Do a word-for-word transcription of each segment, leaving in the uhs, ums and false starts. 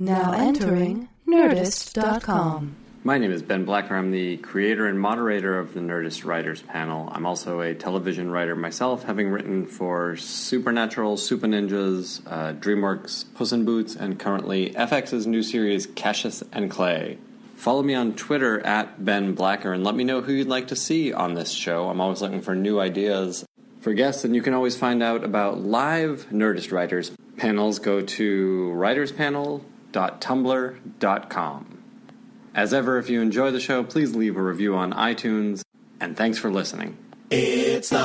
Now entering Nerdist dot com. My name is Ben Blacker. I'm the creator and moderator of the Nerdist Writers Panel. I'm also a television writer myself, having written for Supernatural, Super Ninjas, uh, DreamWorks, Puss in Boots, and currently F X's new series Cassius and Clay. Follow me on Twitter at Ben Blacker and let me know who you'd like to see on this show. I'm always looking for new ideas for guests, and you can always find out about live Nerdist Writers Panels. Go to writers panel dot tumblr dot com. As ever, if you enjoy the show, please leave a review on iTunes, and thanks for listening. It's the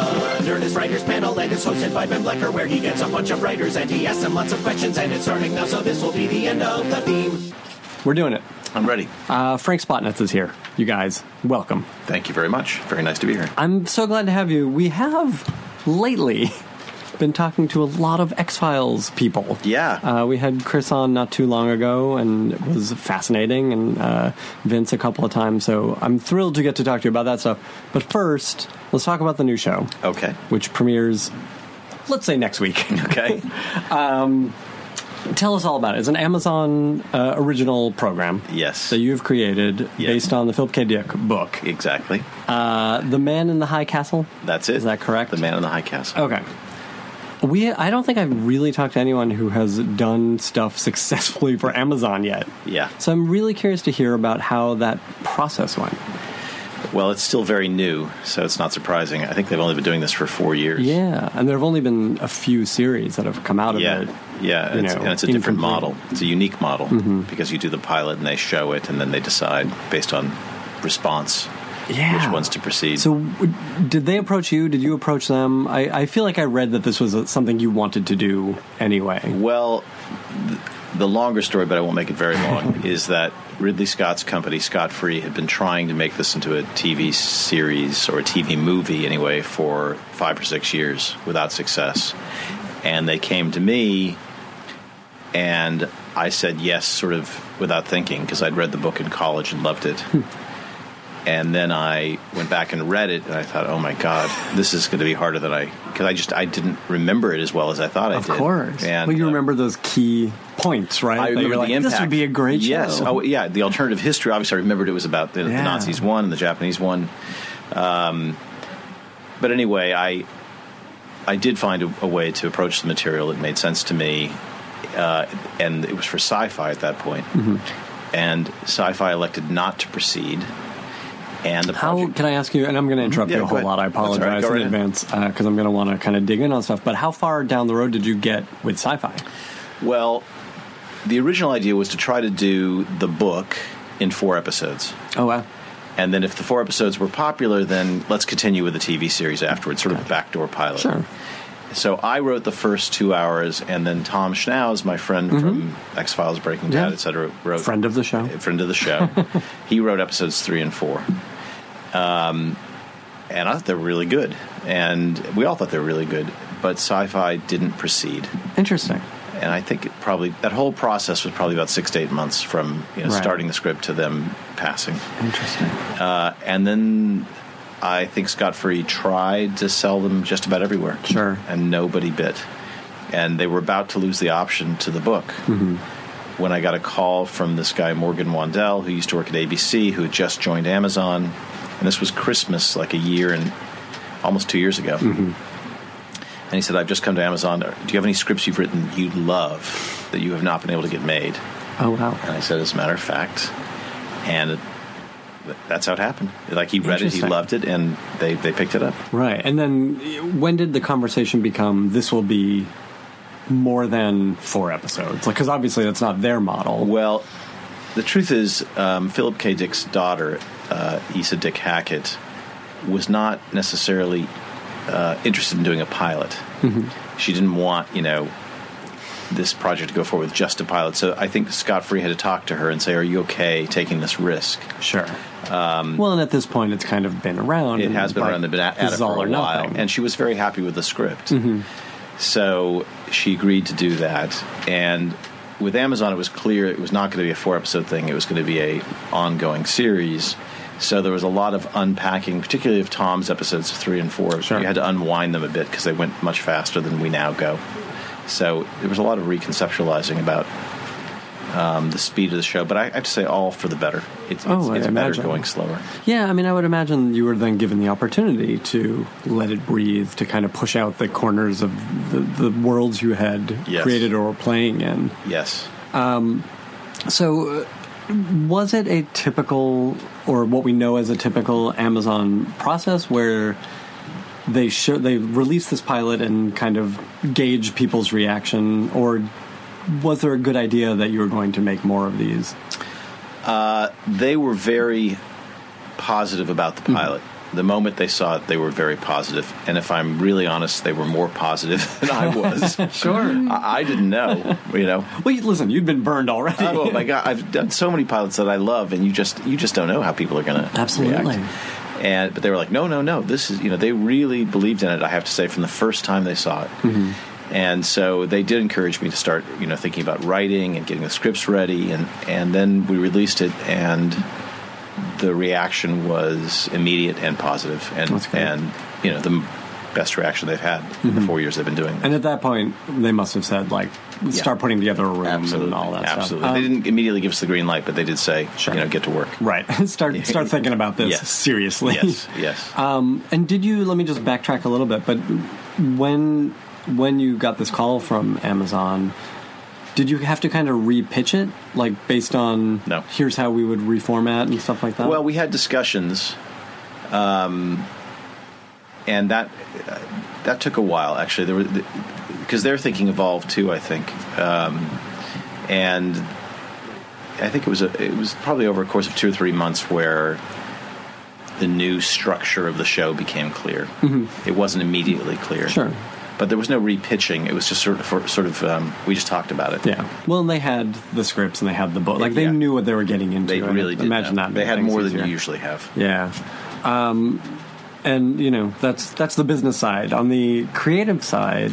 Nerdist Writers Panel, and it's hosted by Ben Blacker, where he gets a bunch of writers, and he asks them lots of questions, and it's starting now, so this will be the end of the theme. We're doing it. I'm ready. Uh, Frank Spotnitz is here. You guys, welcome. Thank you very much. Very nice to be here. I'm so glad to have you. We have lately been talking to a lot of X-Files people. Yeah. Uh, we had Chris on not too long ago, and it was fascinating, and uh, Vince a couple of times, so I'm thrilled to get to talk to you about that stuff. But first, let's talk about the new show. Okay. Which premieres, let's say, next week. Okay. um... Tell us all about it. It's an Amazon uh, original program. Yes. That you've created yes. based on the Philip K. Dick book. Exactly. Uh, The Man in the High Castle? That's it. Is that correct? The Man in the High Castle. Okay. We. I don't think I've really talked to anyone who has done stuff successfully for Amazon yet. Yeah. So I'm really curious to hear about how that process went. Well, it's still very new, so it's not surprising. I think they've only been doing this for four years. Yeah, and there have only been a few series that have come out of yeah. it. Yeah, it's, know, and it's a different model. It's a unique model, mm-hmm. because you do the pilot and they show it, and then they decide, based on response, yeah. which ones to proceed. So did they approach you? Did you approach them? I, I feel like I read that this was something you wanted to do anyway. Well, th- the longer story, but I won't make it very long, is that Ridley Scott's company, Scott Free, had been trying to make this into a T V series, or a T V movie anyway, for five or six years without success. And they came to me, and I said yes sort of without thinking, because I'd read the book in college and loved it. And then I went back and read it, and I thought, oh, my God, this is going to be harder than I... Because I just I didn't remember it as well as I thought I did. Of course. And, well, you uh, remember those key points, right? I remember like, the impact. This would be a great show. Yes. Oh, yeah, the alternative history. Obviously, I remembered it was about the, yeah. the Nazis won and the Japanese won. Um, but anyway, I I did find a, a way to approach the material that made sense to me, uh, and it was for Sci-Fi at that point. Mm-hmm. And Sci-Fi elected not to proceed... And the How can I ask you, and I'm going to interrupt yeah, you a whole ahead. lot, I apologize right, in, in advance, because uh, I'm going to want to kind of dig in on stuff, but how far down the road did you get with Sci-Fi? Well, the original idea was to try to do the book in four episodes. Oh, wow. And then if the four episodes were popular, then let's continue with the T V series afterwards, sort gotcha. of a backdoor pilot. Sure. So I wrote the first two hours, and then Tom Schnauz, my friend mm-hmm. from X-Files, Breaking Bad, yeah. et cetera, wrote... Friend of the show. Friend of the show. He wrote episodes three and four. Um, and I thought they were really good, and we all thought they were really good, but Sci-Fi didn't proceed. Interesting. And I think it probably that whole process was probably about six to eight months from you know, right. starting the script to them passing. Interesting. Uh, and then I think Scott Free tried to sell them just about everywhere. Sure. And nobody bit. And they were about to lose the option to the book. Mm-hmm. When I got a call from this guy, Morgan Wandell, who used to work at A B C, who had just joined Amazon. And this was Christmas, like a year and almost two years ago. Mm-hmm. And he said, I've just come to Amazon. Do you have any scripts you've written you love that you have not been able to get made? Oh, wow. And I said, as a matter of fact. And it, that's how it happened. Like, he read it, he loved it, and they, they picked it up. Right. And then when did the conversation become, this will be more than four episodes? Like, because obviously that's not their model. Well, the truth is, um, Philip K. Dick's daughter... Uh, Issa Dick Hackett was not necessarily uh, interested in doing a pilot. Mm-hmm. She didn't want, you know, this project to go forward with just a pilot. So I think Scott Free had to talk to her and say, are you okay taking this risk? Sure. Um, well, and at this point, it's kind of been around. It has been around. They've been at, at it for a while. Nothing. And she was very happy with the script. Mm-hmm. So she agreed to do that. And with Amazon, it was clear it was not going to be a four-episode thing. It was going to be a ongoing series. So there was a lot of unpacking, particularly of Tom's episodes three and four. Sure. You had to unwind them a bit because they went much faster than we now go. So there was a lot of reconceptualizing about um, the speed of the show. But I, I have to say, all for the better. It's, oh, it's, it's better going slower. Yeah, I mean, I would imagine you were then given the opportunity to let it breathe, to kind of push out the corners of the, the worlds you had yes. created or were playing in. Yes. Um, so... Was it a typical, or what we know as a typical Amazon process, where they show, they release this pilot and kind of gauge people's reaction, or was there a good idea that you were going to make more of these? Uh, they were very positive about the pilot. Mm-hmm. The moment they saw it, they were very positive. And if I'm really honest, they were more positive than I was. Sure. I, I didn't know, you know. Well, you, listen, you've been burned already. Oh, my God. I've done so many pilots that I love, and you just you just don't know how people are going to absolutely. React. And, but they were like, no, no, no. This is, you know, they really believed in it, I have to say, from the first time they saw it. Mm-hmm. And so they did encourage me to start, you know, thinking about writing and getting the scripts ready. And, and then we released it, and... the reaction was immediate and positive, and and you know the best reaction they've had mm-hmm. in the four years they've been doing this. And at that point, they must have said like, yeah. start putting together a room absolutely. And all that absolutely. Stuff. Absolutely, um, they didn't immediately give us the green light, but they did say, sure. you know, get to work. Right, start start thinking about this yes. seriously. Yes, yes. Um, and did you? Let me just backtrack a little bit. But when when you got this call from Amazon. Did you have to kind of re-pitch it, like based on no. here's how we would reformat and stuff like that? Well, we had discussions, um, and that uh, that took a while, actually. There were because their thinking evolved too, I think, um, and I think it was a, it was probably over a course of two or three months where the new structure of the show became clear. Mm-hmm. It wasn't immediately clear. Sure. But there was no repitching. It was just sort of, sort of um, we just talked about it. Yeah. Well, and they had the scripts and they had the book. Like they yeah. knew what they were getting into. They really did. Imagine that. They had more than you usually have. Yeah. Um, and you know that's that's the business side. On the creative side,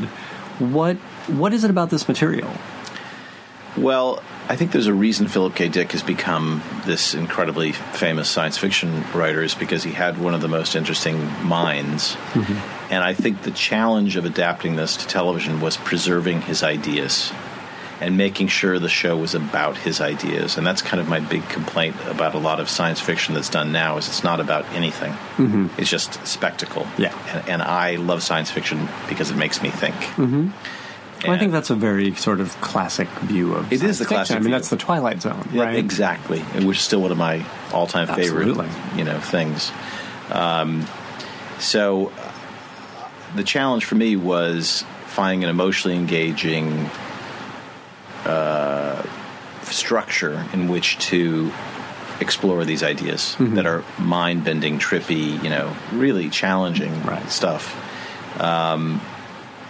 what what is it about this material? Well, I think there's a reason Philip K. Dick has become this incredibly famous science fiction writer is because he had one of the most interesting minds. Mm-hmm. And I think the challenge of adapting this to television was preserving his ideas and making sure the show was about his ideas. And that's kind of my big complaint about a lot of science fiction that's done now is it's not about anything. Mm-hmm. It's just spectacle. Yeah. And, and I love science fiction because it makes me think. Mm-hmm. Well, I think that's a very sort of classic view of it is the classic. I mean, view. That's the Twilight Zone, right? Yeah, exactly, which is still one of my all-time Absolutely. favorite, you know, things. Um, so the challenge for me was finding an emotionally engaging uh, structure in which to explore these ideas mm-hmm. that are mind-bending, trippy, you know, really challenging right. stuff. Um,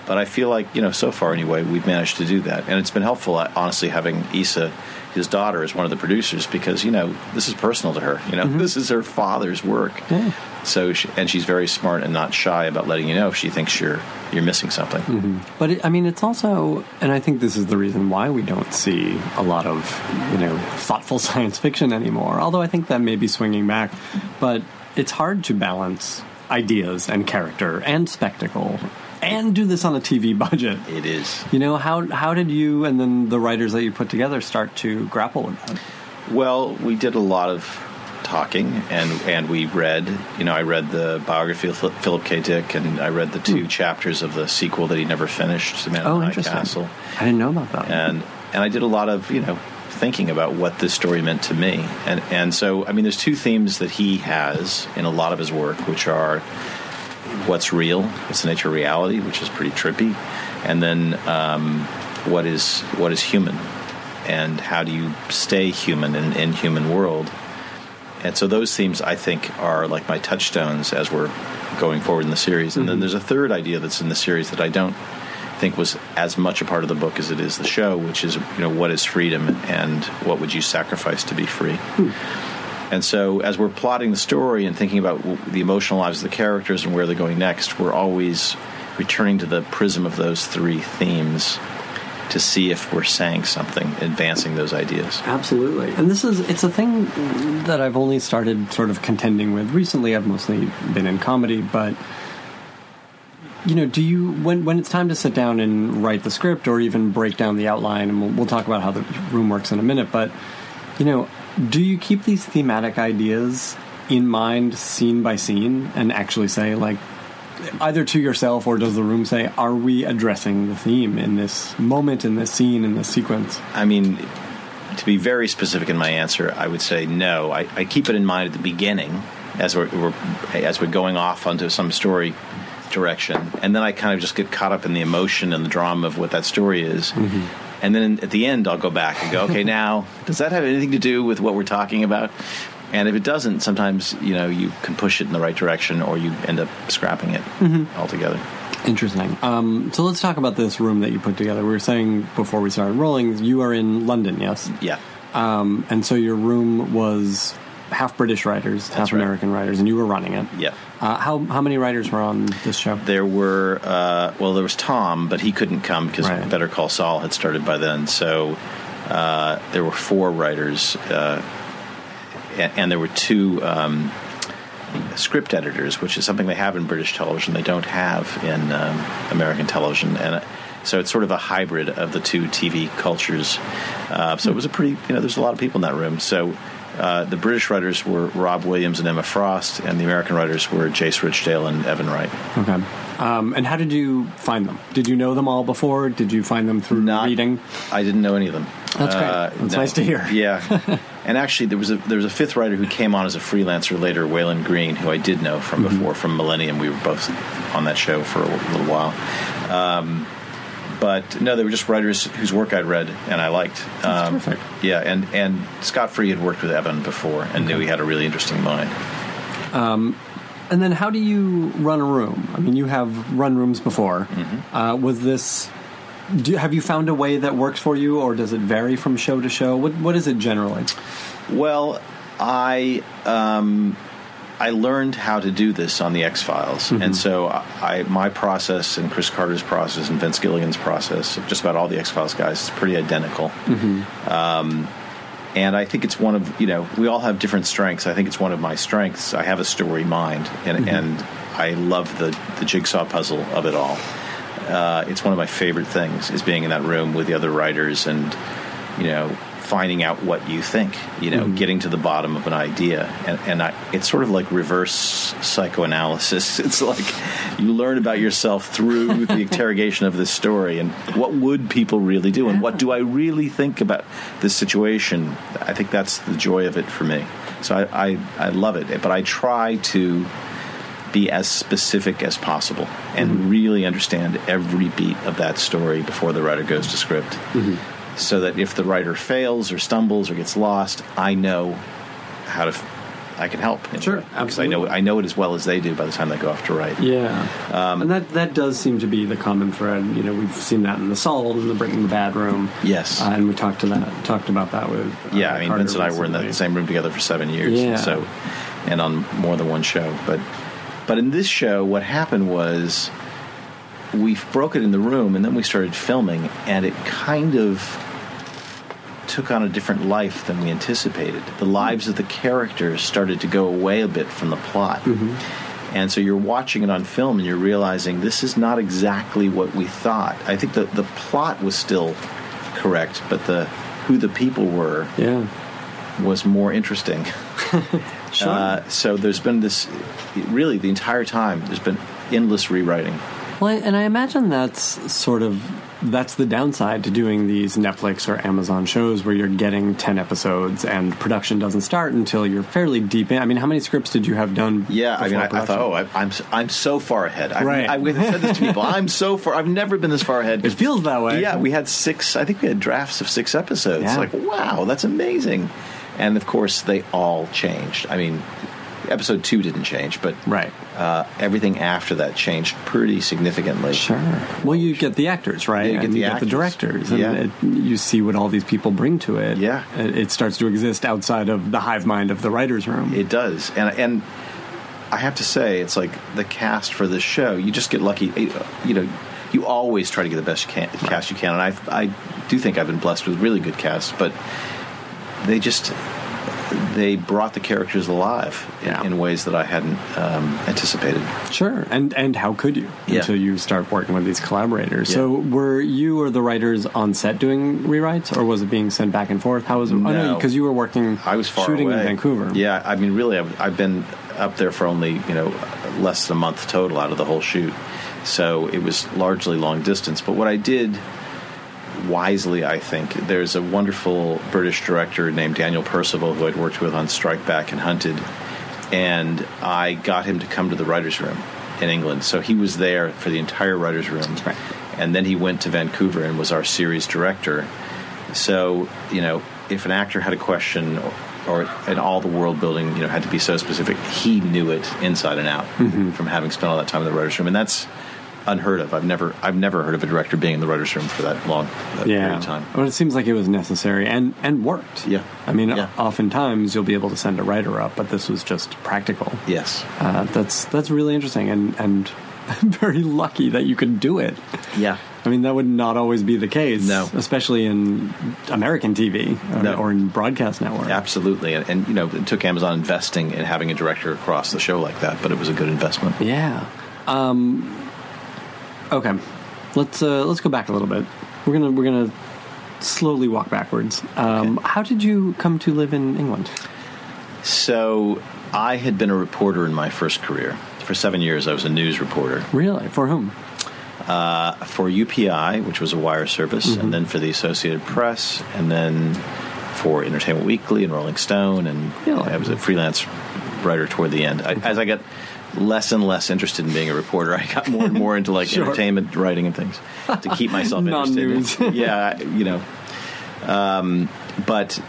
But I feel like, you know, so far anyway, we've managed to do that. And it's been helpful, honestly, having Issa, his daughter, as one of the producers because, you know, this is personal to her. You know, mm-hmm. this is her father's work. Yeah. So, she, and she's very smart and not shy about letting you know if she thinks you're you're missing something. Mm-hmm. But, it, I mean, it's also, and I think this is the reason why we don't see a lot of, you know, thoughtful science fiction anymore. Although I think that may be swinging back. But it's hard to balance ideas and character and spectacle. And do this on a T V budget. It is. You know, how how did you and then the writers that you put together start to grapple with that? Well, we did a lot of talking, and, and we read, you know, I read the biography of Philip K. Dick, and I read the two mm. chapters of the sequel that he never finished, The Man in the High Castle. I didn't know about that. And and I did a lot of, you know, thinking about what this story meant to me. And, and so, I mean, there's two themes that he has in a lot of his work, which are... what's real, what's the nature of reality, which is pretty trippy, and then um, what is what is human, and how do you stay human in an inhuman world. And so those themes, I think, are like my touchstones as we're going forward in the series. And mm-hmm. then there's a third idea that's in the series that I don't think was as much a part of the book as it is the show, which is, you know, what is freedom and what would you sacrifice to be free? Mm. And so as we're plotting the story and thinking about the emotional lives of the characters and where they're going next, we're always returning to the prism of those three themes to see if we're saying something, advancing those ideas. Absolutely. And this is, it's a thing that I've only started sort of contending with recently. I've mostly been in comedy, but you know, do you, when when it's time to sit down and write the script or even break down the outline, and we'll, we'll talk about how the room works in a minute, but, you know, do you keep these thematic ideas in mind scene by scene and actually say, like, either to yourself or does the room say, are we addressing the theme in this moment, in this scene, in this sequence? I mean, to be very specific in my answer, I would say no. I, I keep it in mind at the beginning as we're, we're as we're going off onto some story direction, and then I kind of just get caught up in the emotion and the drama of what that story is. Mm-hmm. And then at the end, I'll go back and go, okay, now, does that have anything to do with what we're talking about? And if it doesn't, sometimes, you know, you can push it in the right direction or you end up scrapping it mm-hmm. altogether. Interesting. Um, so let's talk about this room that you put together. We were saying before we started rolling, you are in London, yes? Yeah. Um, and so your room was half British writers, half That's American right. writers, and you were running it. Yeah. Uh, how how many writers were on this show? There were, uh, well, there was Tom, but he couldn't come because right. Better Call Saul had started by then. So uh, there were four writers, uh, and, and there were two um, script editors, which is something they have in British television. They don't have in um, American television, and. Uh, So it's sort of a hybrid of the two T V cultures. Uh, so it was a pretty, you know, there's a lot of people in that room. So uh, the British writers were Rob Williams and Emma Frost, and the American writers were Jace Ridgdale and Evan Wright. Okay. Um, and how did you find them? Did you know them all before? Did you find them through Not, reading? I didn't know any of them. That's great. Uh, That's no, nice to hear. Yeah. And actually, there was a there was a fifth writer who came on as a freelancer later, Waylon Green, who I did know from mm-hmm. before, from Millennium. We were both on that show for a little while. Um But, no, they were just writers whose work I'd read and I liked. That's um, terrific. Yeah, and, and Scott Free had worked with Evan before and okay. knew he had a really interesting mind. Um, and then how do you run a room? I mean, you have run rooms before. Mm-hmm. Uh, was this... Do you, have you found a way that works for you, or does it vary from show to show? What What is it generally? Well, I... Um, I learned how to do this on The X-Files, mm-hmm. and so I, my process and Chris Carter's process and Vince Gilligan's process, just about all the X-Files guys, is pretty identical. Mm-hmm. Um, and I think it's one of, you know, we all have different strengths. I think it's one of my strengths. I have a story mind, and, mm-hmm. and I love the, the jigsaw puzzle of it all. Uh, it's one of my favorite things, is being in that room with the other writers and, you know, finding out what you think, you know, mm-hmm. getting to the bottom of an idea. And, and I, it's sort of like reverse psychoanalysis. It's like you learn about yourself through the interrogation of this story and what would people really do and what do I really think about this situation. I think that's the joy of it for me. So I, I, I love it. But I try to be as specific as possible and mm-hmm. really understand every beat of that story before the writer goes to script. Mm-hmm. So that if the writer fails or stumbles or gets lost, I know how to, f- I can help. Sure, way, absolutely. Because I know, I know it as well as they do by the time they go off to write. Yeah. Um, and that, that does seem to be the common thread. You know, we've seen that in the Saul and the Breaking Bad room. Yes. Uh, and we talked to that, talked about that with uh, Yeah, I mean, Carter Vince and I recently. were in that same room together for seven years. Yeah. So, and on more than one show. But, but in this show, what happened was we broke it in the room, and then we started filming, and it kind of took on a different life than we anticipated. The lives of the characters started to go away a bit from the plot. Mm-hmm. And so you're watching it on film, and you're realizing this is not exactly what we thought. I think the, the plot was still correct, but the who the people were yeah. was more interesting. Sure. Uh, so there's been this, really, the entire time, there's been endless rewriting. Well, and I imagine that's sort of, that's the downside to doing these Netflix or Amazon shows where you're getting ten episodes and production doesn't start until you're fairly deep in. I mean, how many scripts did you have done? Yeah, I mean, I, I thought, oh, I, I'm I'm so far ahead. I've, right. I've said this to people, I'm so far, I've never been this far ahead. It feels that way. Yeah, we had six, I think we had drafts of six episodes. Yeah. Like, wow, that's amazing. And, of course, they all changed. I mean... Episode two didn't change, but right. uh, everything after that changed pretty significantly. Sure. Well, you get the actors, right? Yeah, you get and the you actors. get the directors. And yeah. it, you see what all these people bring to it. Yeah. It, it starts to exist outside of the hive mind of the writer's room. It does. And and I have to say, it's like the cast for this show, you just get lucky. You know, you always try to get the best can, right. cast you can. And I, I do think I've been blessed with really good casts, but they just... they brought the characters alive in, yeah. in ways that I hadn't um, anticipated. Sure, and and how could you yeah. until you start working with these collaborators? Yeah. So were you or the writers on set doing rewrites, or was it being sent back and forth? How was it? No. Oh, no, because you were working. I was far shooting away. In Vancouver. Yeah, I mean, really, I've, I've been up there for only you know less than a month total out of the whole shoot, so it was largely long distance. But what I did. Wisely, I think. There's a wonderful British director named Daniel Percival who I'd worked with on Strike Back and Hunted, and I got him to come to the writer's room in England. So he was there for the entire writer's room, right. and then he went to Vancouver and was our series director. So, you know, if an actor had a question or, or and all the world building, you know, had to be so specific, he knew it inside and out mm-hmm. from having spent all that time in the writer's room. And that's unheard of. I've never I've never heard of a director being in the writer's room for that long that yeah. period of time. Well, it seems like it was necessary and, and worked. Yeah. I mean, yeah. oftentimes you'll be able to send a writer up, but this was just practical. Yes. Uh, that's that's really interesting and, and very lucky that you could do it. Yeah. I mean, that would not always be the case. No. Especially in American T V or, no. or in broadcast network. Absolutely. And, and, you know, it took Amazon investing in having a director across the show like that, but it was a good investment. Yeah. Um... Okay, let's uh, let's go back a little bit. We're gonna we're gonna slowly walk backwards. Um, okay. How did you come to live in England? So I had been a reporter in my first career. For seven years, I was a news reporter. Really? For whom? Uh, for U P I, which was a wire service, mm-hmm. and then for the Associated Press, and then for Entertainment Weekly and Rolling Stone, and yeah, like I was a freelance writer toward the end. I, okay. As I got less and less interested in being a reporter. I got more and more into like sure. entertainment writing and things to keep myself interested. In, yeah, you know. Um, but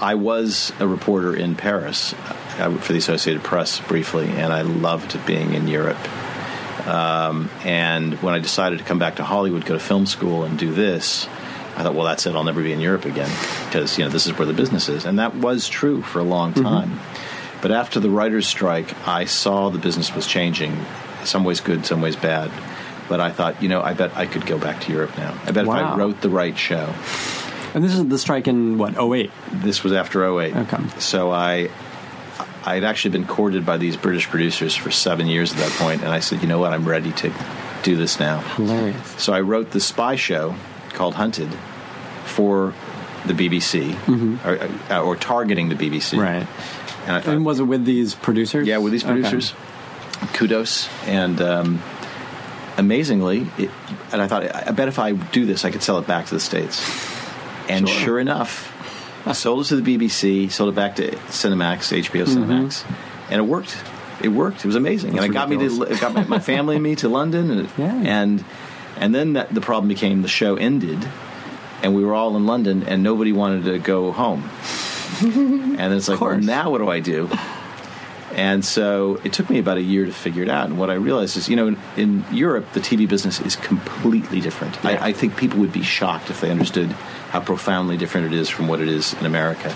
I was a reporter in Paris uh, for the Associated Press briefly, and I loved being in Europe. Um, and when I decided to come back to Hollywood, go to film school and do this, I thought, well, that's it. I'll never be in Europe again because, you know, this is where the business is. And that was true for a long time. Mm-hmm. But after the writer's strike, I saw the business was changing, some ways good, some ways bad. But I thought, you know, I bet I could go back to Europe now. I bet wow. if I wrote the right show. And this is the strike in, what, oh eight? This was after oh eight. Okay. So I I had actually been courted by these British producers for seven years at that point, and I said, you know what, I'm ready to do this now. Hilarious. So I wrote this spy show called Hunted for the B B C, mm-hmm. or, or targeting the B B C. Right. And, I thought, and was it with these producers? Yeah, with these producers. Okay. Kudos. And um, amazingly, it, and I thought, I bet if I do this, I could sell it back to the States. And sure, sure enough, I sold it to the B B C, sold it back to Cinemax, H B O Cinemax. Mm-hmm. And it worked. It worked. It was amazing. That's and it ridiculous. got me to, it got my, my family and me to London. And, yeah. and, and then that, the problem became the show ended, and we were all in London, and nobody wanted to go home. And then it's like, well, now what do I do? And so it took me about a year to figure it out. And what I realized is, you know, in, in Europe, the T V business is completely different. Yeah. I, I think people would be shocked if they understood how profoundly different it is from what it is in America.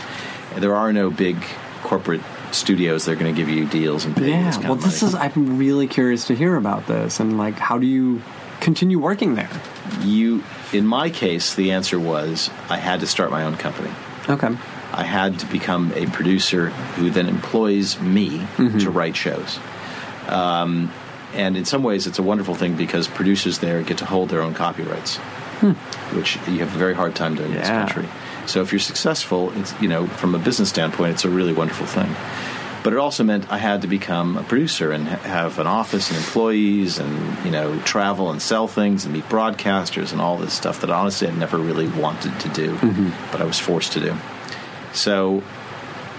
There are no big corporate studios that are going to give you deals and pay yeah. this kind well, of this money. is, I'm really curious to hear about this. And, like, how do you continue working there? You, in my case, the answer was I had to start my own company. Okay. I had to become a producer who then employs me mm-hmm. to write shows. Um, and in some ways, it's a wonderful thing because producers there get to hold their own copyrights, hmm. which you have a very hard time doing yeah. in this country. So if you're successful, it's, you know, from a business standpoint, it's a really wonderful thing. But it also meant I had to become a producer and ha- have an office and employees and, you know, travel and sell things and meet broadcasters and all this stuff that honestly I never really wanted to do, mm-hmm. but I was forced to do. So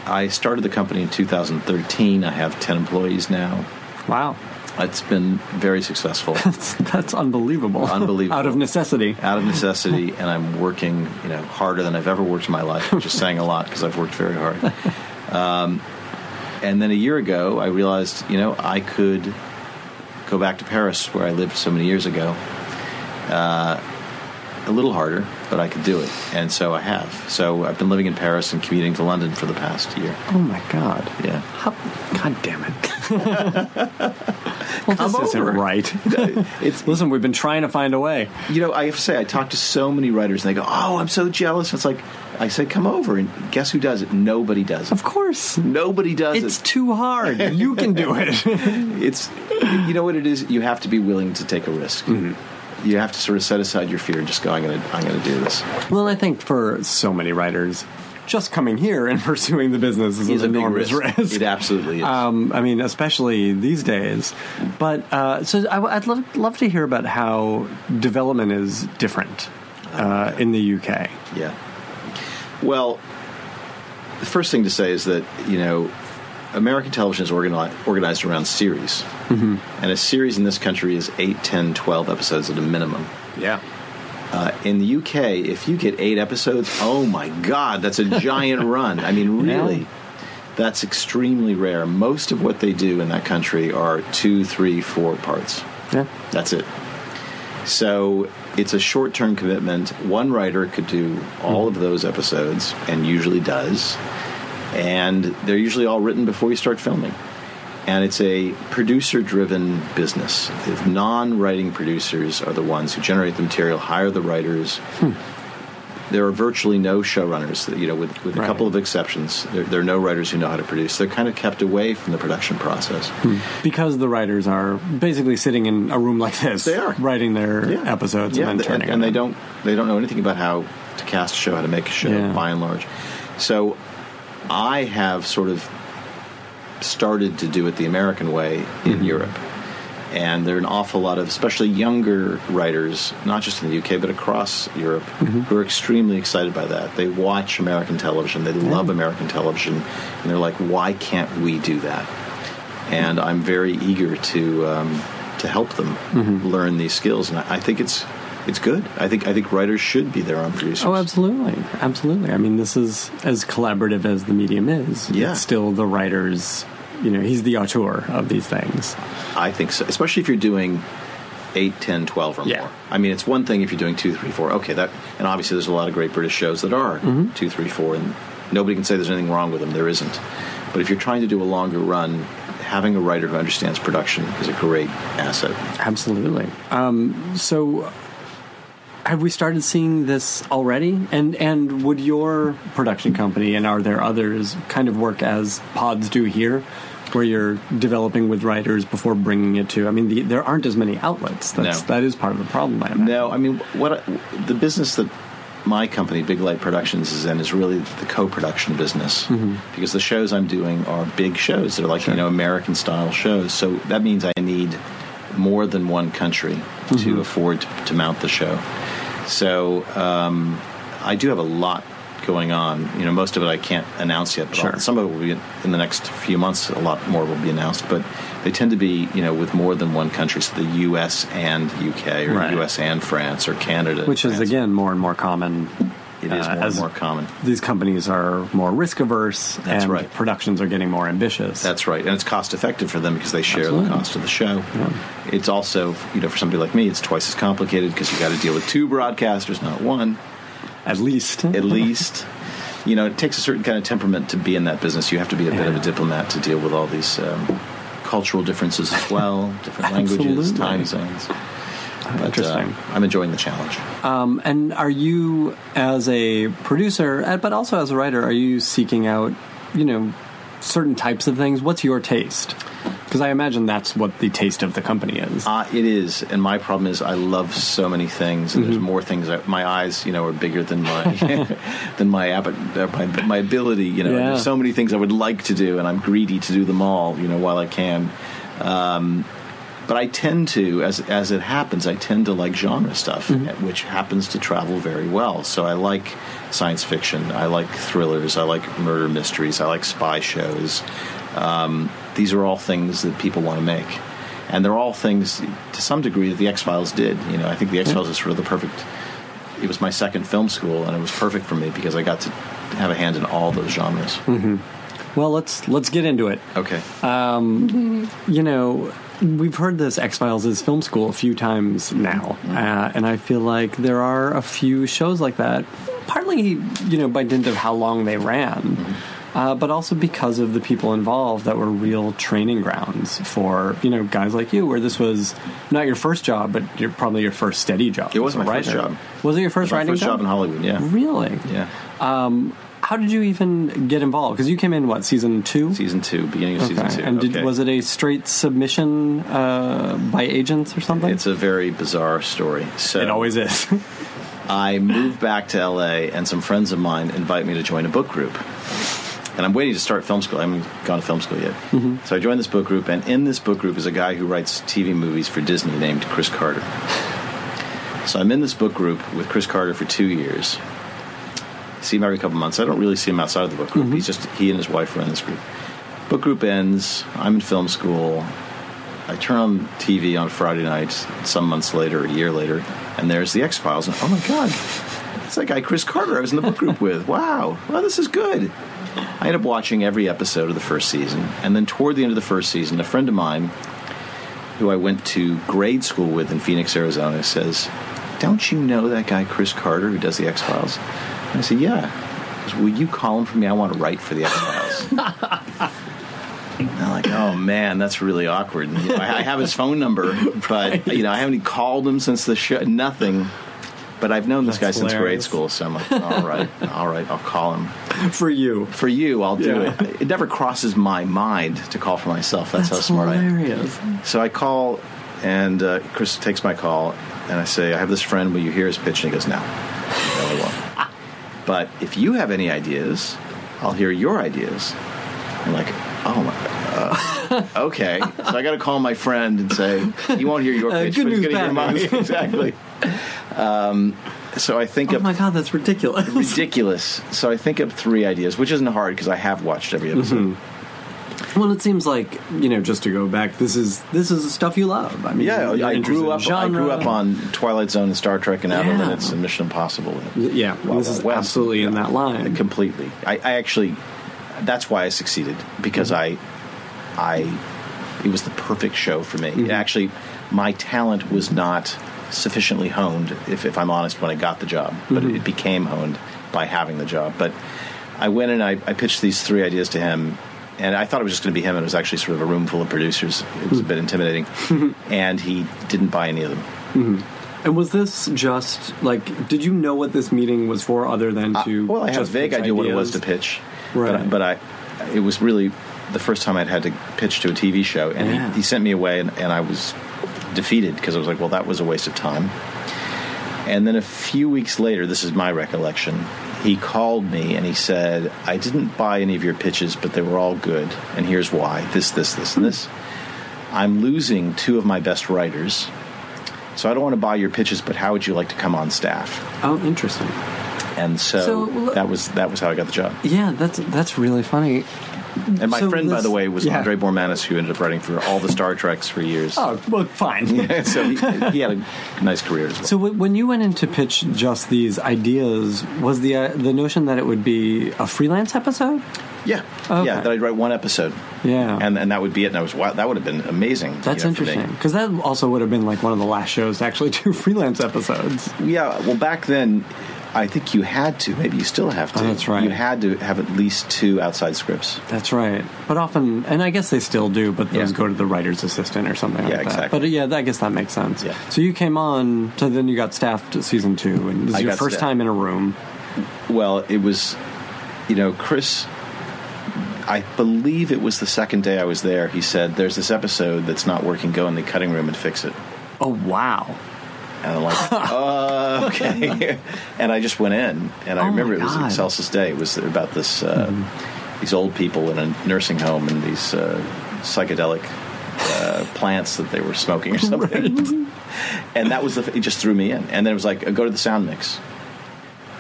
I started the company in two thousand thirteen. I have ten employees now. Wow. It's been very successful. That's, that's unbelievable. Unbelievable. Out of necessity. Out of necessity. And I'm working, you know, harder than I've ever worked in my life, which is saying a lot because I've worked very hard. Um, and then a year ago, I realized, you know, I could go back to Paris where I lived so many years ago. Uh A little harder, but I could do it. And so I have. So I've been living in Paris and commuting to London for the past year. Oh, my God. Yeah. How, God damn it. Well, this Come isn't over. right. It's, Listen, we've been trying to find a way. You know, I have to say, I talk to so many writers, and they go, oh, I'm so jealous. It's like, I say, come over, and guess who does it? Nobody does it. Of course. Nobody does it's it. It's too hard. You can do it. It's, you know what it is? You have to be willing to take a risk. Mm-hmm. You have to sort of set aside your fear and just go, I'm going to I'm going to do this. Well, I think for so many writers, just coming here and pursuing the business is, is an enormous risk. risk. It absolutely is. Um, I mean, especially these days. But uh, so I, I'd love, love to hear about how development is different uh, in the U K. Yeah. Well, the first thing to say is that, you know, American television is organized, organized around series. Mm-hmm. And a series in this country is eight, ten, twelve episodes at a minimum. Yeah. Uh, in the U K, if you get eight episodes, oh my God, that's a giant run. I mean, really, yeah. That's extremely rare. Most of what they do in that country are two, three, four parts. Yeah. That's it. So it's a short-term commitment. One writer could do all mm-hmm. of those episodes, and usually does. And they're usually all written before you start filming. And it's a producer-driven business. The non-writing producers are the ones who generate the material, hire the writers. Hmm. There are virtually no showrunners, you know, with, with right. a couple of exceptions. There, there are no writers who know how to produce. They're kind of kept away from the production process. Hmm. Because the writers are basically sitting in a room like this. They are. Writing their yeah. episodes yeah, and then the, turning and, and them. And they don't, they don't know anything about how to cast a show, how to make a show, yeah. by and large. So I have sort of started to do it the American way in mm-hmm. Europe. And there are an awful lot of, especially younger writers, not just in the U K, but across Europe, mm-hmm. who are extremely excited by that. They watch American television. They yeah. love American television. And they're like, why can't we do that? And I'm very eager to um, to help them mm-hmm. learn these skills. And I think it's It's good. I think I think writers should be their own producers. Oh, absolutely. Absolutely. I mean, this is as collaborative as the medium is. Yeah. It's still the writer's, you know, he's the auteur of these things. I think so. Especially if you're doing eight, ten, twelve or yeah. more. I mean, it's one thing if you're doing two, three, four. Okay, that, and obviously there's a lot of great British shows that are mm-hmm. two, three, four, and nobody can say there's anything wrong with them. There isn't. But if you're trying to do a longer run, having a writer who understands production is a great asset. Absolutely. Um, so... Have we started seeing this already? And and would your production company, and are there others, kind of work as pods do here, where you're developing with writers before bringing it to? I mean, the, there aren't as many outlets. That's, no. That is part of the problem, I imagine. No, I mean, what I, the business that my company, Big Light Productions, is in is really the co-production business. Mm-hmm. Because the shows I'm doing are big shows. They're like, sure. you know, American-style shows. So that means I need more than one country mm-hmm. to afford to, to mount the show. So um, I do have a lot going on. You know, most of it I can't announce yet, but sure. some of it will be in the next few months. A lot more will be announced, but they tend to be, you know, with more than one country, so the U S and U K, or right. U S and France, or Canada, which is France. Again more and more common. It is more uh, and more common. These companies are more risk-averse, That's and right. productions are getting more ambitious. That's right. And it's cost-effective for them because they share Absolutely. the cost of the show. Yeah. It's also, you know, for somebody like me, it's twice as complicated because you got to deal with two broadcasters, not one. At least. At least. You know, it takes a certain kind of temperament to be in that business. You have to be a yeah. bit of a diplomat to deal with all these um, cultural differences as well, different languages, time zones. But, Interesting. Uh, I'm enjoying the challenge. Um, and are you, as a producer, but also as a writer, are you seeking out, you know, certain types of things? What's your taste? Because I imagine that's what the taste of the company is. Uh, it is. And my problem is I love so many things, and mm-hmm. there's more things. I, my eyes, you know, are bigger than my than my, my my ability. You know, yeah. there's so many things I would like to do, and I'm greedy to do them all. You know, while I can. Um, But I tend to, as as it happens, I tend to like genre stuff, mm-hmm. which happens to travel very well. So I like science fiction. I like thrillers. I like murder mysteries. I like spy shows. Um, these are all things that people want to make. And they're all things, to some degree, that The X-Files did. You know, I think The X-Files is sort of the perfect... It was my second film school, and it was perfect for me because I got to have a hand in all those genres. Mm-hmm. Well, let's let's get into it. Okay. Um, you know... We've heard this X-Files is film school a few times now, uh, and I feel like there are a few shows like that, partly, you know, by dint of how long they ran. uh, but also because of the people involved that were real training grounds for, you know, guys like you, where this was not your first job, but your, probably your first steady job. It was my first job. Was it your first writing job? My first job in Hollywood, yeah. Really? Yeah. Um, how did you even get involved? Because you came in, what, season two? Season two, beginning of okay. season two. And did, okay. was it a straight submission uh, by agents or something? It's a very bizarre story. So it always is. I moved back to L A, and some friends of mine invite me to join a book group. And I'm waiting to start film school. I haven't gone to film school yet. Mm-hmm. So I joined this book group, and in this book group is a guy who writes T V movies for Disney named Chris Carter. So I'm in this book group with Chris Carter for two years. See him every couple months. I don't really see him outside of the book group. Mm-hmm. He's just, he and his wife run this group. Book group ends. I'm in film school. I turn on T V on Friday nights, some months later, a year later, and there's The X-Files. And, oh, my God. It's that guy Chris Carter I was in the book group with. Wow. Well, this is good. I end up watching every episode of the first season. And then toward the end of the first season, a friend of mine who I went to grade school with in Phoenix, Arizona, says, don't you know that guy Chris Carter who does The X-Files? I said, yeah. He goes, will you call him for me? I want to write for The X-Files. And I'm like, oh, man, that's really awkward. And, you know, I have his phone number, but you know, I haven't called him since the show. Nothing. But I've known this that's guy hilarious. Since grade school, so I'm like, all right, all right, I'll call him. For you. For you, I'll do yeah. it. It never crosses my mind to call for myself. That's, that's how smart hilarious. I am. So I call, and uh, Chris takes my call, and I say, I have this friend. Will you hear his pitch? And he goes, no. No, I won't. But if you have any ideas, I'll hear your ideas. I'm like, oh, my God. Uh, okay. So I got to call my friend and say, you won't hear your pitch, uh, but he's going to hear mine. Exactly. Um, so I think oh, up... Oh, my God, that's ridiculous. Ridiculous. So I think up three ideas, which isn't hard because I have watched every episode. Mm-hmm. Well, it seems like, you know, just to go back, this is this is the stuff you love. I mean, yeah, I grew up I grew up on Twilight Zone and Star Trek and Outer yeah. Limits and Mission Impossible. And yeah, well, this is West, absolutely yeah, in that line. Completely. I, I actually... That's why I succeeded, because I, I, it was the perfect show for me. Mm-hmm. Actually, my talent was not sufficiently honed, if, if I'm honest, when I got the job. Mm-hmm. But it became honed by having the job. But I went and I, I pitched these three ideas to him, and I thought it was just going to be him, and it was actually sort of a room full of producers. It was a bit intimidating. Mm-hmm. And he didn't buy any of them. Mm-hmm. And was this just, like, did you know what this meeting was for other than to... Uh, well, I had a vague idea what it was to pitch. Right. But, I, but I, it was really the first time I'd had to pitch to a T V show. And yeah. he, he sent me away, and, and I was defeated because I was like, well, that was a waste of time. And then a few weeks later, this is my recollection, he called me and he said, I didn't buy any of your pitches, but they were all good. And here's why. This, this, this, and this. I'm losing two of my best writers. So I don't want to buy your pitches, but how would you like to come on staff? Oh, interesting. And so, so look, that was that was how I got the job. Yeah, that's that's really funny. And my so friend, this, by the way, was yeah. Andre Bormanis, who ended up writing for all the Star Treks for years. Oh, well, fine. Yeah, so he, he had a nice career as well. So w- when you went in to pitch just these ideas, was the uh, the notion that it would be a freelance episode? Yeah, okay. yeah, that I'd write one episode. Yeah, and and that would be it. And I was wow, that would have been amazing. That's you know, interesting because that also would have been like one of the last shows to actually do freelance episodes. Yeah, well, back then. I think you had to. Maybe you still have to. Oh, that's right. You had to have at least two outside scripts. That's right. But often, and I guess they still do, but those yeah. go to the writer's assistant or something yeah, like that. Yeah, exactly. But yeah, I guess that makes sense. Yeah. So you came on, so then you got staffed at season two, and this is I your first staffed. time in a room. Well, it was, you know, Chris, I believe it was the second day I was there, he said, there's this episode that's not working, go in the cutting room and fix it. Oh, wow. And I'm like, oh, okay. And I just went in. And I oh remember it was Excelsis Day. It was about this uh, mm-hmm. these old people in a nursing home and these uh, psychedelic uh, plants that they were smoking or something. Right. And that was, the, it just threw me in. And then it was like, go to the sound mix.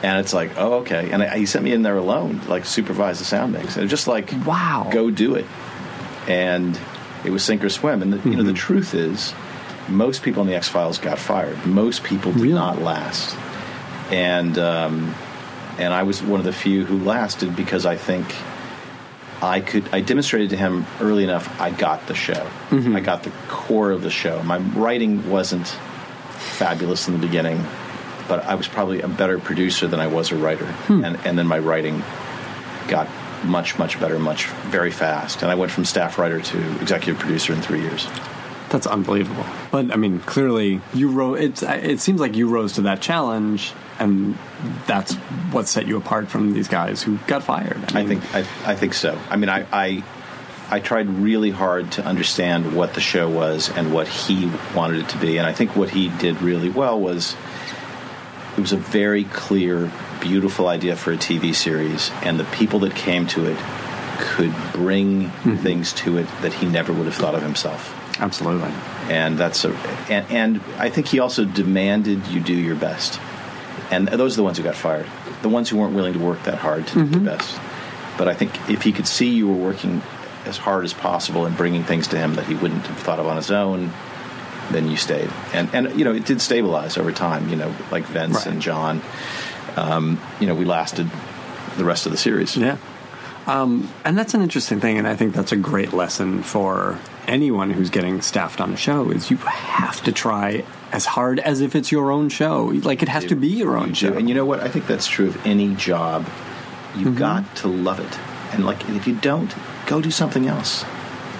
And it's like, oh, okay. And I, he sent me in there alone, like supervise the sound mix. And it was just like, wow, go do it. And it was sink or swim. And the, mm-hmm. you know, the truth is, most people in The X-Files got fired. Most people did really? not last. And um, and I was one of the few who lasted because I think I could. I demonstrated to him early enough I got the show. Mm-hmm. I got the core of the show. My writing wasn't fabulous in the beginning, but I was probably a better producer than I was a writer. Hmm. And, and then my writing got much, much better, much very fast. And I went from staff writer to executive producer in three years. That's unbelievable. But, I mean, clearly, you ro- it's, it seems like you rose to that challenge, and that's what set you apart from these guys who got fired. I, I mean, think I, I think so. I mean, I, I I tried really hard to understand what the show was and what he wanted it to be, and I think what he did really well was it was a very clear, beautiful idea for a T V series, and the people that came to it could bring mm-hmm. things to it that he never would have thought of himself. Absolutely. And that's a, and, and I think he also demanded you do your best. And those are the ones who got fired. The ones who weren't willing to work that hard to mm-hmm. do their best. But I think if he could see you were working as hard as possible and bringing things to him that he wouldn't have thought of on his own, then you stayed. And, and you know, it did stabilize over time, you know, like Vince right. and John. Um, you know, we lasted the rest of the series. Yeah. Um, and that's an interesting thing, and I think that's a great lesson for anyone who's getting staffed on a show, is you have to try as hard as if it's your own show. Like, it has to be your own show. And you know what? I think that's true of any job. You've mm-hmm. got to love it. And, like, if you don't, go do something else.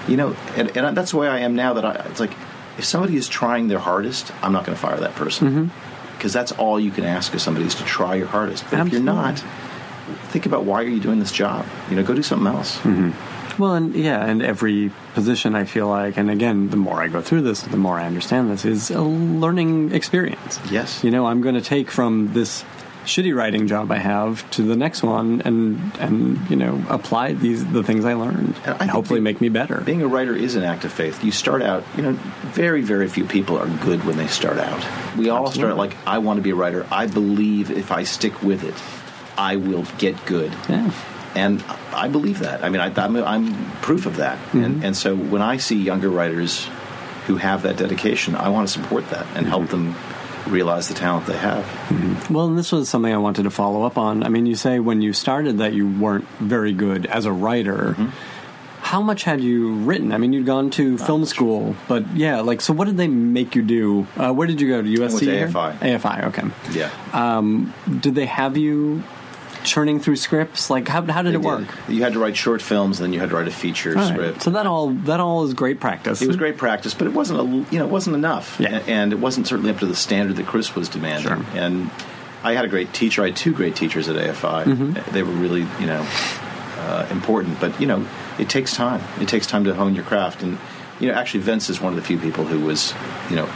You know, and, and that's the way I am now. That I, it's like, if somebody is trying their hardest, I'm not going to fire that person. Because mm-hmm. that's all you can ask of somebody, is to try your hardest. But Absolutely. If you're not, think about why are you doing this job. You know, go do something else. Mm-hmm. Well, and yeah, and every position, I feel like, and again, the more I go through this, the more I understand this, is a learning experience. Yes. You know, I'm going to take from this shitty writing job I have to the next one, and and you know, apply these the things I learned, and, I and hopefully make me better. Being a writer is an act of faith. You start out, you know, very very few people are good when they start out. We Absolutely. All start like, I want to be a writer. I believe if I stick with it, I will get good. Yeah. And I believe that. I mean, I, I'm, I'm proof of that. Mm-hmm. And, and so when I see younger writers who have that dedication, I want to support that and mm-hmm. help them realize the talent they have. Mm-hmm. Well, and this was something I wanted to follow up on. I mean, you say when you started that you weren't very good as a writer. Mm-hmm. How much had you written? I mean, you'd gone to Not film much. School, but yeah, like, so what did they make you do? Uh, where did you go? To U S C? I went to A F I. Here? A F I, okay. Yeah. Um, did they have you churning through scripts? Like, how how did it, it did. work? You had to write short films, and then you had to write a feature all script. Right. So that all that all is great practice. It was great practice, but it wasn't a, you know, it wasn't enough, yeah. and, and it wasn't certainly up to the standard that Chris was demanding. Sure. And I had a great teacher. I had two great teachers at A F I. Mm-hmm. They were really, you know, uh, important. But you know, it takes time. It takes time to hone your craft. And you know, actually, Vince is one of the few people who was, you know,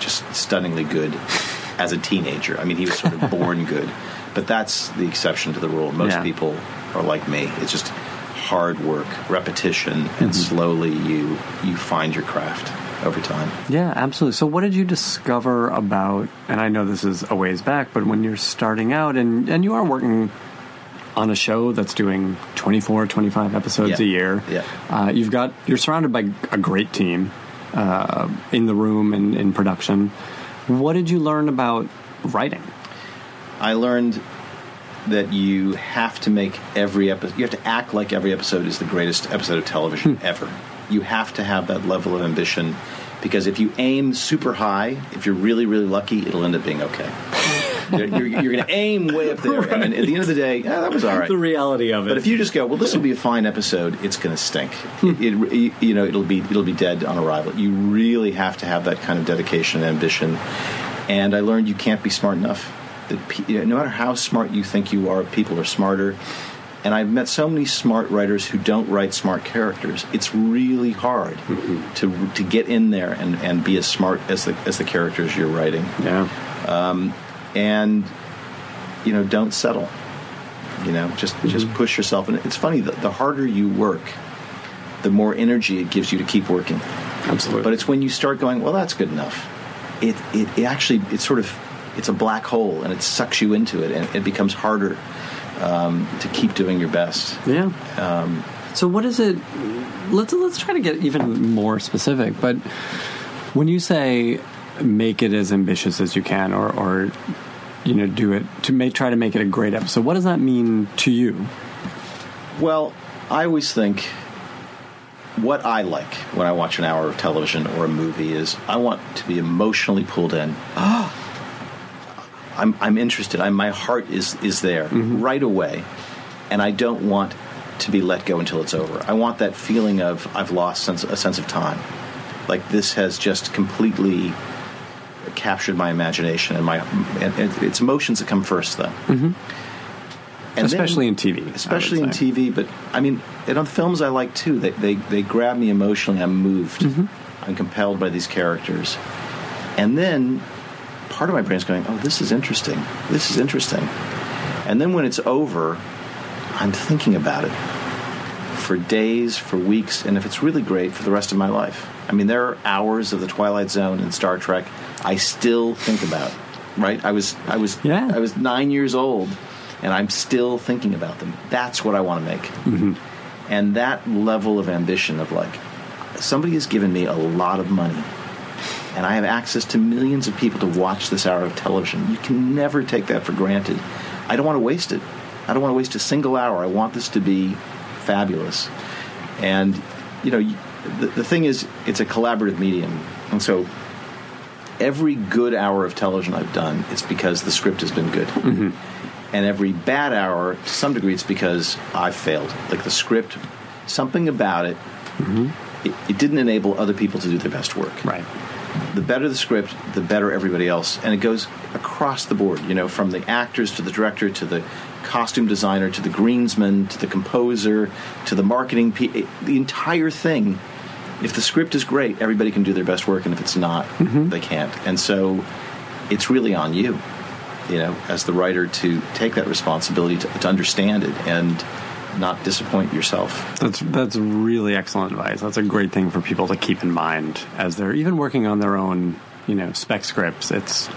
just stunningly good as a teenager. I mean, he was sort of born good. But that's the exception to the rule. Most yeah. people are like me. It's just hard work, repetition, mm-hmm. and slowly you you find your craft over time. Yeah, absolutely. So what did you discover about, and I know this is a ways back, but when you're starting out and, and you are working on a show that's doing twenty-four, twenty-five episodes yeah. a year, yeah. uh, you've got, you're surrounded by a great team uh, in the room and in production. What did you learn about writing? I learned that you have to make every episode, you have to act like every episode is the greatest episode of television hmm. ever. You have to have that level of ambition, because if you aim super high, if you're really, really lucky, it'll end up being okay. you're you're, you're going to aim way up there, right. and at the end of the day, yeah, that was all right. The reality of it. But if you just go, well, this will be a fine episode, it's going to stink. Hmm. It, it, you know, it'll be it'll be dead on arrival. You really have to have that kind of dedication and ambition. And I learned you can't be smart enough. That no matter how smart you think you are, people are smarter. And I've met so many smart writers who don't write smart characters. It's really hard mm-hmm. to to get in there and, and be as smart as the as the characters you're writing. Yeah. Um, and you know, don't settle. You know, just mm-hmm. just push yourself. And it's funny, the, the harder you work, the more energy it gives you to keep working. Absolutely. But it's when you start going, well, that's good enough. It it, it actually it sort of. It's a black hole, and it sucks you into it, and it becomes harder um, to keep doing your best. Yeah. Um, so what is it? Let's let's try to get even more specific. But when you say make it as ambitious as you can, or, or you know, do it to make, try to make it a great episode, what does that mean to you? Well, I always think what I like when I watch an hour of television or a movie is I want to be emotionally pulled in. Oh. I'm I'm interested. I'm, my heart is, is there mm-hmm. right away, and I don't want to be let go until it's over. I want that feeling of I've lost sense, a sense of time. Like, this has just completely captured my imagination and my and, and it's emotions that come first, though. Mm-hmm. And especially then, in T V. Especially in T V, but, I mean, and on the films I like, too. They, they, they grab me emotionally. I'm moved. Mm-hmm. I'm compelled by these characters. And then part of my brain's going, oh, this is interesting. This is interesting. And then when it's over, I'm thinking about it for days, for weeks, and if it's really great, for the rest of my life. I mean, there are hours of The Twilight Zone and Star Trek I still think about, right? I was I was, yeah. I was nine years old, and I'm still thinking about them. That's what I want to make. Mm-hmm. And that level of ambition of, like, somebody has given me a lot of money, and I have access to millions of people to watch this hour of television. You can never take that for granted. I don't want to waste it. I don't want to waste a single hour. I want this to be fabulous. And, you know, the, the thing is, it's a collaborative medium. And so every good hour of television I've done, it's because the script has been good. Mm-hmm. And every bad hour, to some degree, it's because I've failed. Like, the script, something about it, mm-hmm. it, it didn't enable other people to do their best work. Right. The better the script, the better everybody else. And it goes across the board, you know, from the actors to the director to the costume designer to the greensman to the composer to the marketing pe- the entire thing. If the script is great, everybody can do their best work, and if it's not, mm-hmm. they can't. And so it's really on you, you know, as the writer to take that responsibility to, to understand it and not disappoint yourself. That's that's really excellent advice. That's a great thing for people to keep in mind as they're even working on their own, you know, spec scripts. It's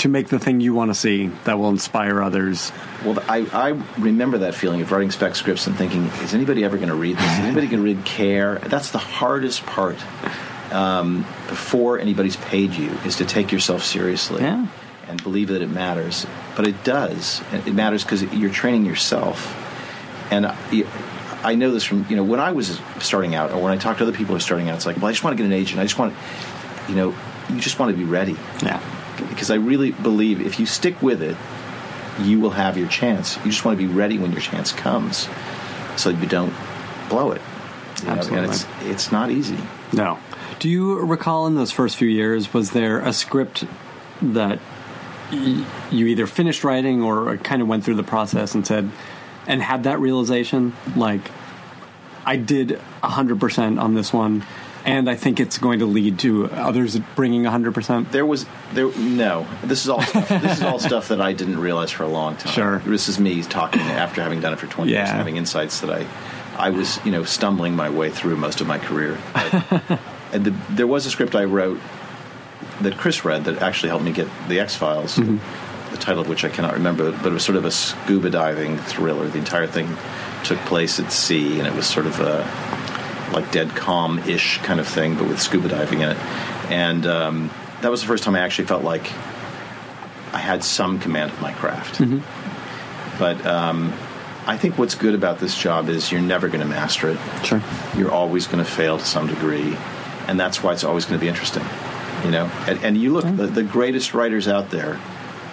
to make the thing you want to see that will inspire others. Well, I, I remember that feeling of writing spec scripts and thinking, is anybody ever going to read this? Is anybody going to read Care? That's the hardest part um, before anybody's paid you, is to take yourself seriously yeah. and believe that it matters. But it does. It matters because you're training yourself. And I know this from, you know, when I was starting out, or when I talked to other people who are starting out, it's like, well, I just want to get an agent. I just want, you know, you just want to be ready. Yeah. Because I really believe if you stick with it, you will have your chance. You just want to be ready when your chance comes so you don't blow it. You Absolutely. Know? And it's, it's not easy. No. Do you recall in those first few years, was there a script that you either finished writing or kind of went through the process and said, and had that realization, like, I did one hundred percent on this one, and I think it's going to lead to others bringing one hundred percent? There was... there No. This is all stuff, this is all stuff that I didn't realize for a long time. Sure. This is me talking after having done it for twenty yeah. years, having insights that I... I was, you know, stumbling my way through most of my career. But, and the, there was a script I wrote that Chris read that actually helped me get The X-Files... Mm-hmm. The title of which I cannot remember, but it was sort of a scuba diving thriller. The entire thing took place at sea, and it was sort of a like Dead Calm-ish kind of thing, but with scuba diving in it. And um, that was the first time I actually felt like I had some command of my craft. Mm-hmm. But um, I think what's good about this job is you're never going to master it. Sure. You're always going to fail to some degree, and that's why it's always going to be interesting. You know, and, and you look mm-hmm. the, the greatest writers out there.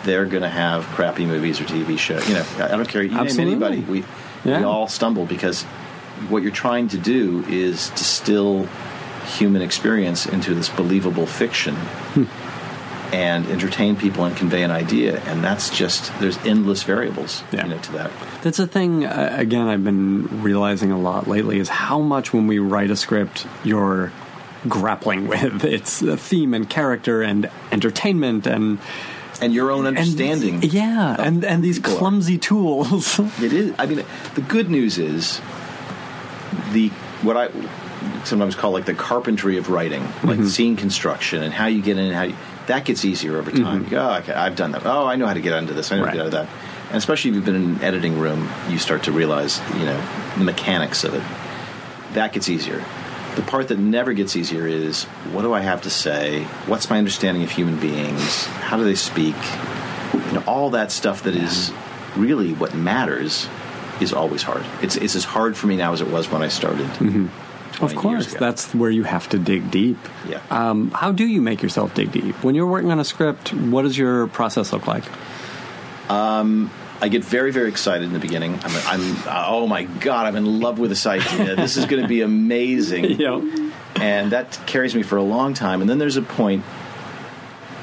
They're going to have crappy movies or T V shows. You know, I don't care. You Absolutely. Name anybody. We, yeah. we all stumble because what you're trying to do is distill human experience into this believable fiction hmm. and entertain people and convey an idea. And that's just, there's endless variables yeah. you know, to that. That's the thing, uh, again, I've been realizing a lot lately is how much when we write a script, you're grappling with its theme and character and entertainment and... and your own understanding. And, yeah, and, and these clumsy tools. It is. I mean, the good news is the what I sometimes call like the carpentry of writing, like mm-hmm. scene construction and how you get in and how you... That gets easier over time. Mm-hmm. You go, oh, okay, I've done that. Oh, I know how to get into this. I know right. how to get out of that. And especially if you've been in an editing room, you start to realize, you know, the mechanics of it. That gets easier. The part that never gets easier is, what do I have to say? What's my understanding of human beings? How do they speak? You know, all that stuff that is really what matters is always hard. It's it's as hard for me now as it was when I started. Mm-hmm. Of course, that's where you have to dig deep. Yeah. Um, how do you make yourself dig deep? When you're working on a script, what does your process look like? Um, I get very, very excited in the beginning. I'm, I'm oh my God, I'm in love with this idea. This is going to be amazing. Yeah. And that carries me for a long time. And then there's a point,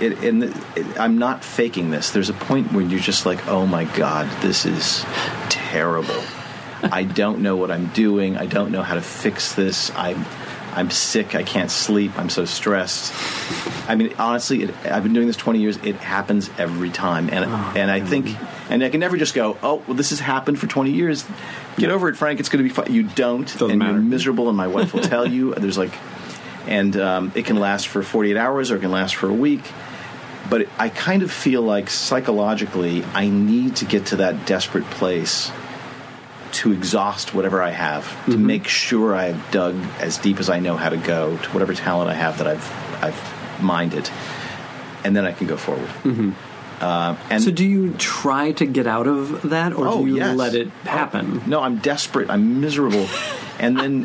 it, and it, I'm not faking this, there's a point where you're just like, oh my God, this is terrible. I don't know what I'm doing. I don't know how to fix this. I'm, I'm sick. I can't sleep. I'm so stressed. I mean, honestly, it, I've been doing this twenty years. It happens every time. And oh, and I think, and I can never just go, oh, well, this has happened for twenty years. Get over it, Frank. It's going to be fine. You don't. Doesn't and matter. You're miserable, and my wife will tell you. There's like, and um, it can last for forty-eight hours or it can last for a week. But it, I kind of feel like psychologically I need to get to that desperate place to exhaust whatever I have, to mm-hmm. make sure I've dug as deep as I know how to go, to whatever talent I have that I've I've mined it, and then I can go forward. Mm-hmm. Uh, and so do you try to get out of that, or oh, do you yes. let it happen? Oh, no, I'm desperate. I'm miserable. And then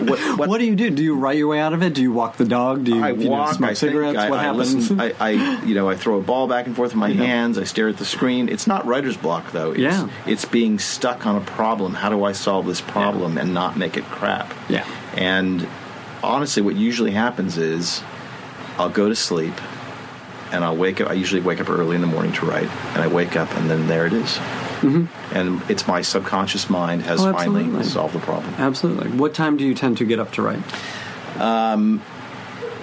what, what, what do you do? Do you write your way out of it? Do you walk the dog? Do you, I you walk, know, smoke I cigarettes? I, what I happens? Listen, I, I, you know, I throw a ball back and forth in my yeah. hands. I stare at the screen. It's not writer's block, though. It's, yeah. it's being stuck on a problem. How do I solve this problem yeah. and not make it crap? Yeah. And honestly, what usually happens is I'll go to sleep. And I'll wake up. I usually wake up early in the morning to write, and I wake up, and then there it is. Mm-hmm. And it's my subconscious mind has oh, finally solved the problem. Absolutely. What time do you tend to get up to write? Um,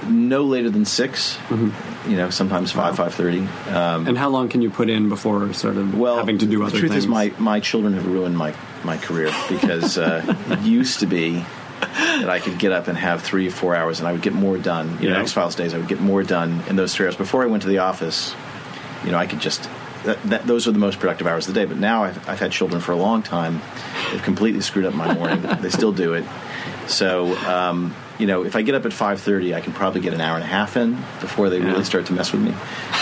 no later than six. Mm-hmm. You know, sometimes five, wow. five thirty. Um, and how long can you put in before sort of well, having to do other things? The truth is, my, my children have ruined my my career because uh, it used to be that I could get up and have three or four hours, and I would get more done. You yeah. know, X-Files days, I would get more done in those three hours. Before I went to the office, you know, I could just... That, that, those are the most productive hours of the day. But now I've, I've had children for a long time. They've completely screwed up my morning. They still do it. So, um, you know, if I get up at five thirty, I can probably get an hour and a half in before they yeah. really start to mess with me.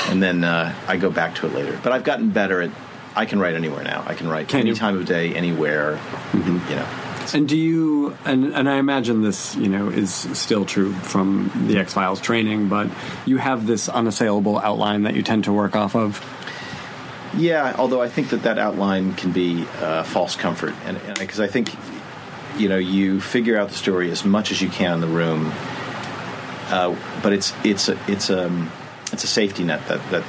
And then uh, I go back to it later. But I've gotten better at... I can write anywhere now. I can write can any you? time of day, anywhere, mm-hmm. you know. And do you, and, and I imagine this, you know, is still true from the X-Files training, but you have this unassailable outline that you tend to work off of? Yeah, although I think that that outline can be uh, false comfort. And because I think, you know, you figure out the story as much as you can in the room, uh, but it's it's a, it's a, it's a safety net that, that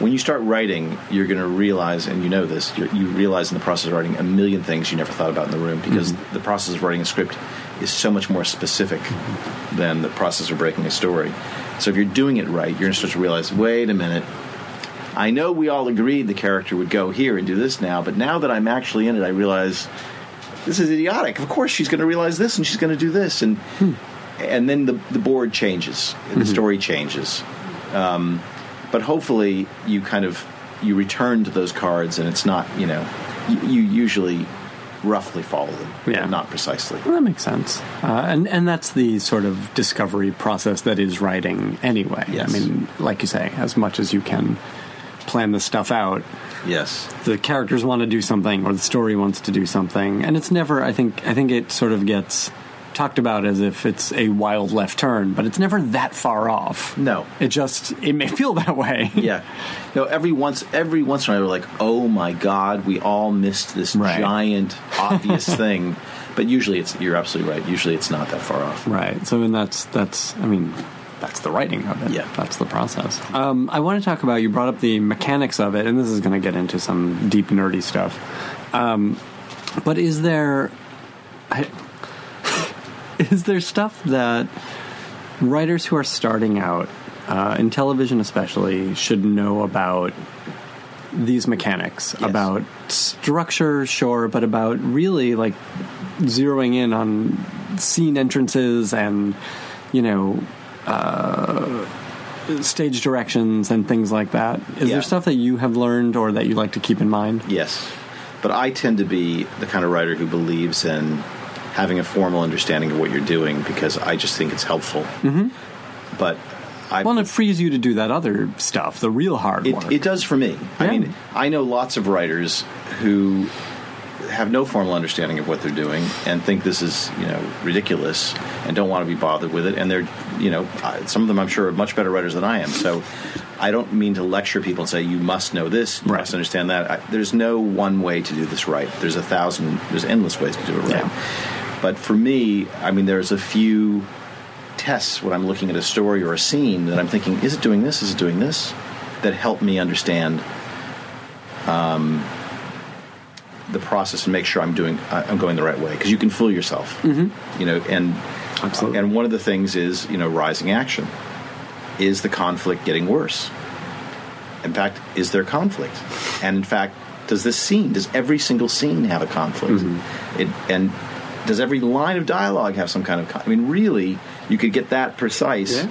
when you start writing, you're going to realize, and you know this, you're, you realize in the process of writing a million things you never thought about in the room because mm-hmm. the process of writing a script is so much more specific mm-hmm. than the process of breaking a story. So if you're doing it right, you're going to start to realize, wait a minute, I know we all agreed the character would go here and do this now, but now that I'm actually in it, I realize this is idiotic. Of course she's going to realize this and she's going to do this. And hmm. and then the, the board changes, mm-hmm. the story changes. Um, but hopefully you kind of, you return to those cards and it's not, you know, you, you usually roughly follow them, yeah. not precisely. Well, that makes sense. Uh, and, and that's the sort of discovery process that is writing anyway. Yes. I mean, like you say, as much as you can plan the stuff out. Yes. The characters want to do something or the story wants to do something. And it's never, I think, I think it sort of gets... talked about as if it's a wild left turn, but it's never that far off. No. It just, it may feel that way. Yeah. No, every once every once in a while, we're like, oh my God, we all missed this right. giant, obvious thing. But usually it's, you're absolutely right. Usually it's not that far off. Right. So, and that's, that's, I mean, that's the writing of it. Yeah. That's the process. Um, I want to talk about, you brought up the mechanics of it, and this is going to get into some deep, nerdy stuff. Um, but is there, I, Is there stuff that writers who are starting out, uh, in television especially, should know about these mechanics? Yes. About structure, sure, but about really, like, zeroing in on scene entrances and, you know, uh, stage directions and things like that. Is yeah. there stuff that you have learned or that you like to keep in mind? Yes. But I tend to be the kind of writer who believes in having a formal understanding of what you're doing because I just think it's helpful. Mm-hmm. But I... Well, and it frees you to do that other stuff, the real hard it, work. It does for me. Yeah. I mean, I know lots of writers who have no formal understanding of what they're doing and think this is, you know, ridiculous and don't want to be bothered with it, and they're you know, some of them I'm sure are much better writers than I am. So I don't mean to lecture people and say, you must know this, you right. must understand that. I, there's no one way to do this right. There's a thousand, there's endless ways to do it right. Yeah. But for me, I mean, there's a few tests when I'm looking at a story or a scene that I'm thinking, is it doing this? Is it doing this? That help me understand um, the process and make sure I'm doing, I'm going the right way. Because you can fool yourself, mm-hmm. you know, and Absolutely. And one of the things is, you know, rising action. Is the conflict getting worse? In fact, is there conflict? And in fact, does this scene, does every single scene have a conflict? Mm-hmm. It, and does every line of dialogue have some kind of conflict? I mean, really, you could get that precise. Yeah.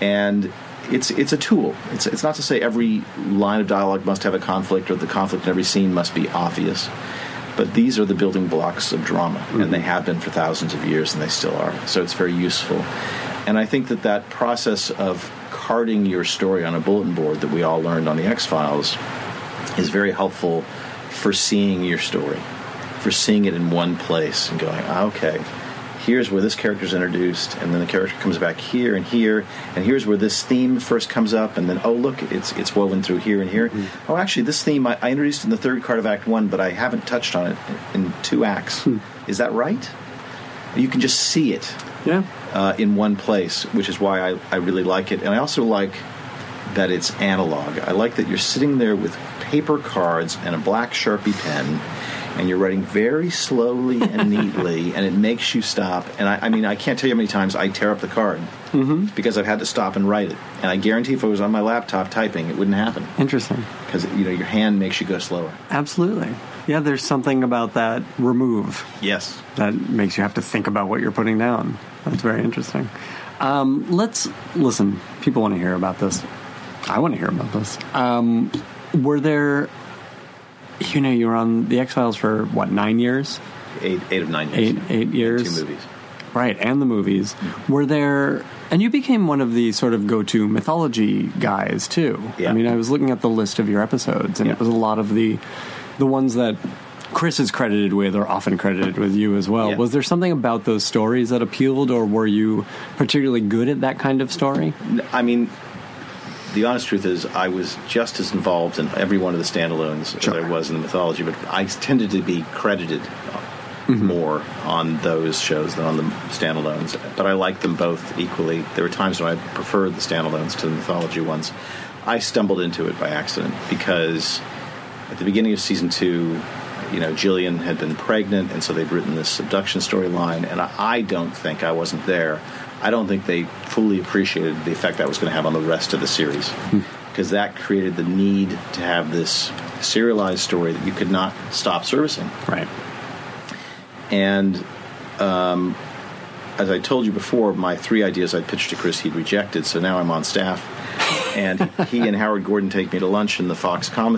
And it's it's a tool. It's it's not to say every line of dialogue must have a conflict or the conflict in every scene must be obvious. But these are the building blocks of drama, mm-hmm. and they have been for thousands of years, and they still are. So it's very useful. And I think that that process of carding your story on a bulletin board that we all learned on The X-Files is very helpful for seeing your story, for seeing it in one place and going, okay, here's where this character's introduced, and then the character comes back here and here, and here's where this theme first comes up, and then, oh, look, it's it's woven through here and here. Mm. Oh, actually, this theme I, I introduced in the third card of Act One, but I haven't touched on it in, in two acts. Mm. Is that right? You can just see it yeah. uh, in one place, which is why I, I really like it. And I also like that it's analog. I like that you're sitting there with paper cards and a black Sharpie pen, and you're writing very slowly and neatly, and it makes you stop. And I, I mean, I can't tell you how many times I tear up the card mm-hmm. because I've had to stop and write it. And I guarantee if I was on my laptop typing, it wouldn't happen. Interesting. Because, you know, your hand makes you go slower. Absolutely. Yeah, there's something about that remove. Yes. That makes you have to think about what you're putting down. That's very interesting. Um, let's listen. People want to hear about this. I want to hear about this. Um, were there... You know, you were on The X-Files for, what, nine years? Eight, eight of nine years. Eight, eight years. And two movies. Right, and the movies. Mm-hmm. Were there... And you became one of the sort of go-to mythology guys, too. Yeah. I mean, I was looking at the list of your episodes, and yeah. it was a lot of the the ones that Chris is credited with or often credited with you as well. Yeah. Was there something about those stories that appealed, or were you particularly good at that kind of story? I mean... The honest truth is I was just as involved in every one of the standalones sure. as I was in the mythology, but I tended to be credited mm-hmm. more on those shows than on the standalones. But I liked them both equally. There were times when I preferred the standalones to the mythology ones. I stumbled into it by accident because at the beginning of season two, you know, Gillian had been pregnant, and so they'd written this abduction storyline, and I, I don't think I wasn't there. I don't think they fully appreciated the effect that was going to have on the rest of the series because that created the need to have this serialized story that you could not stop servicing. Right. And um, as I told you before, my three ideas I pitched to Chris, he'd rejected, so now I'm on staff. And he and Howard Gordon take me to lunch in the Fox Com-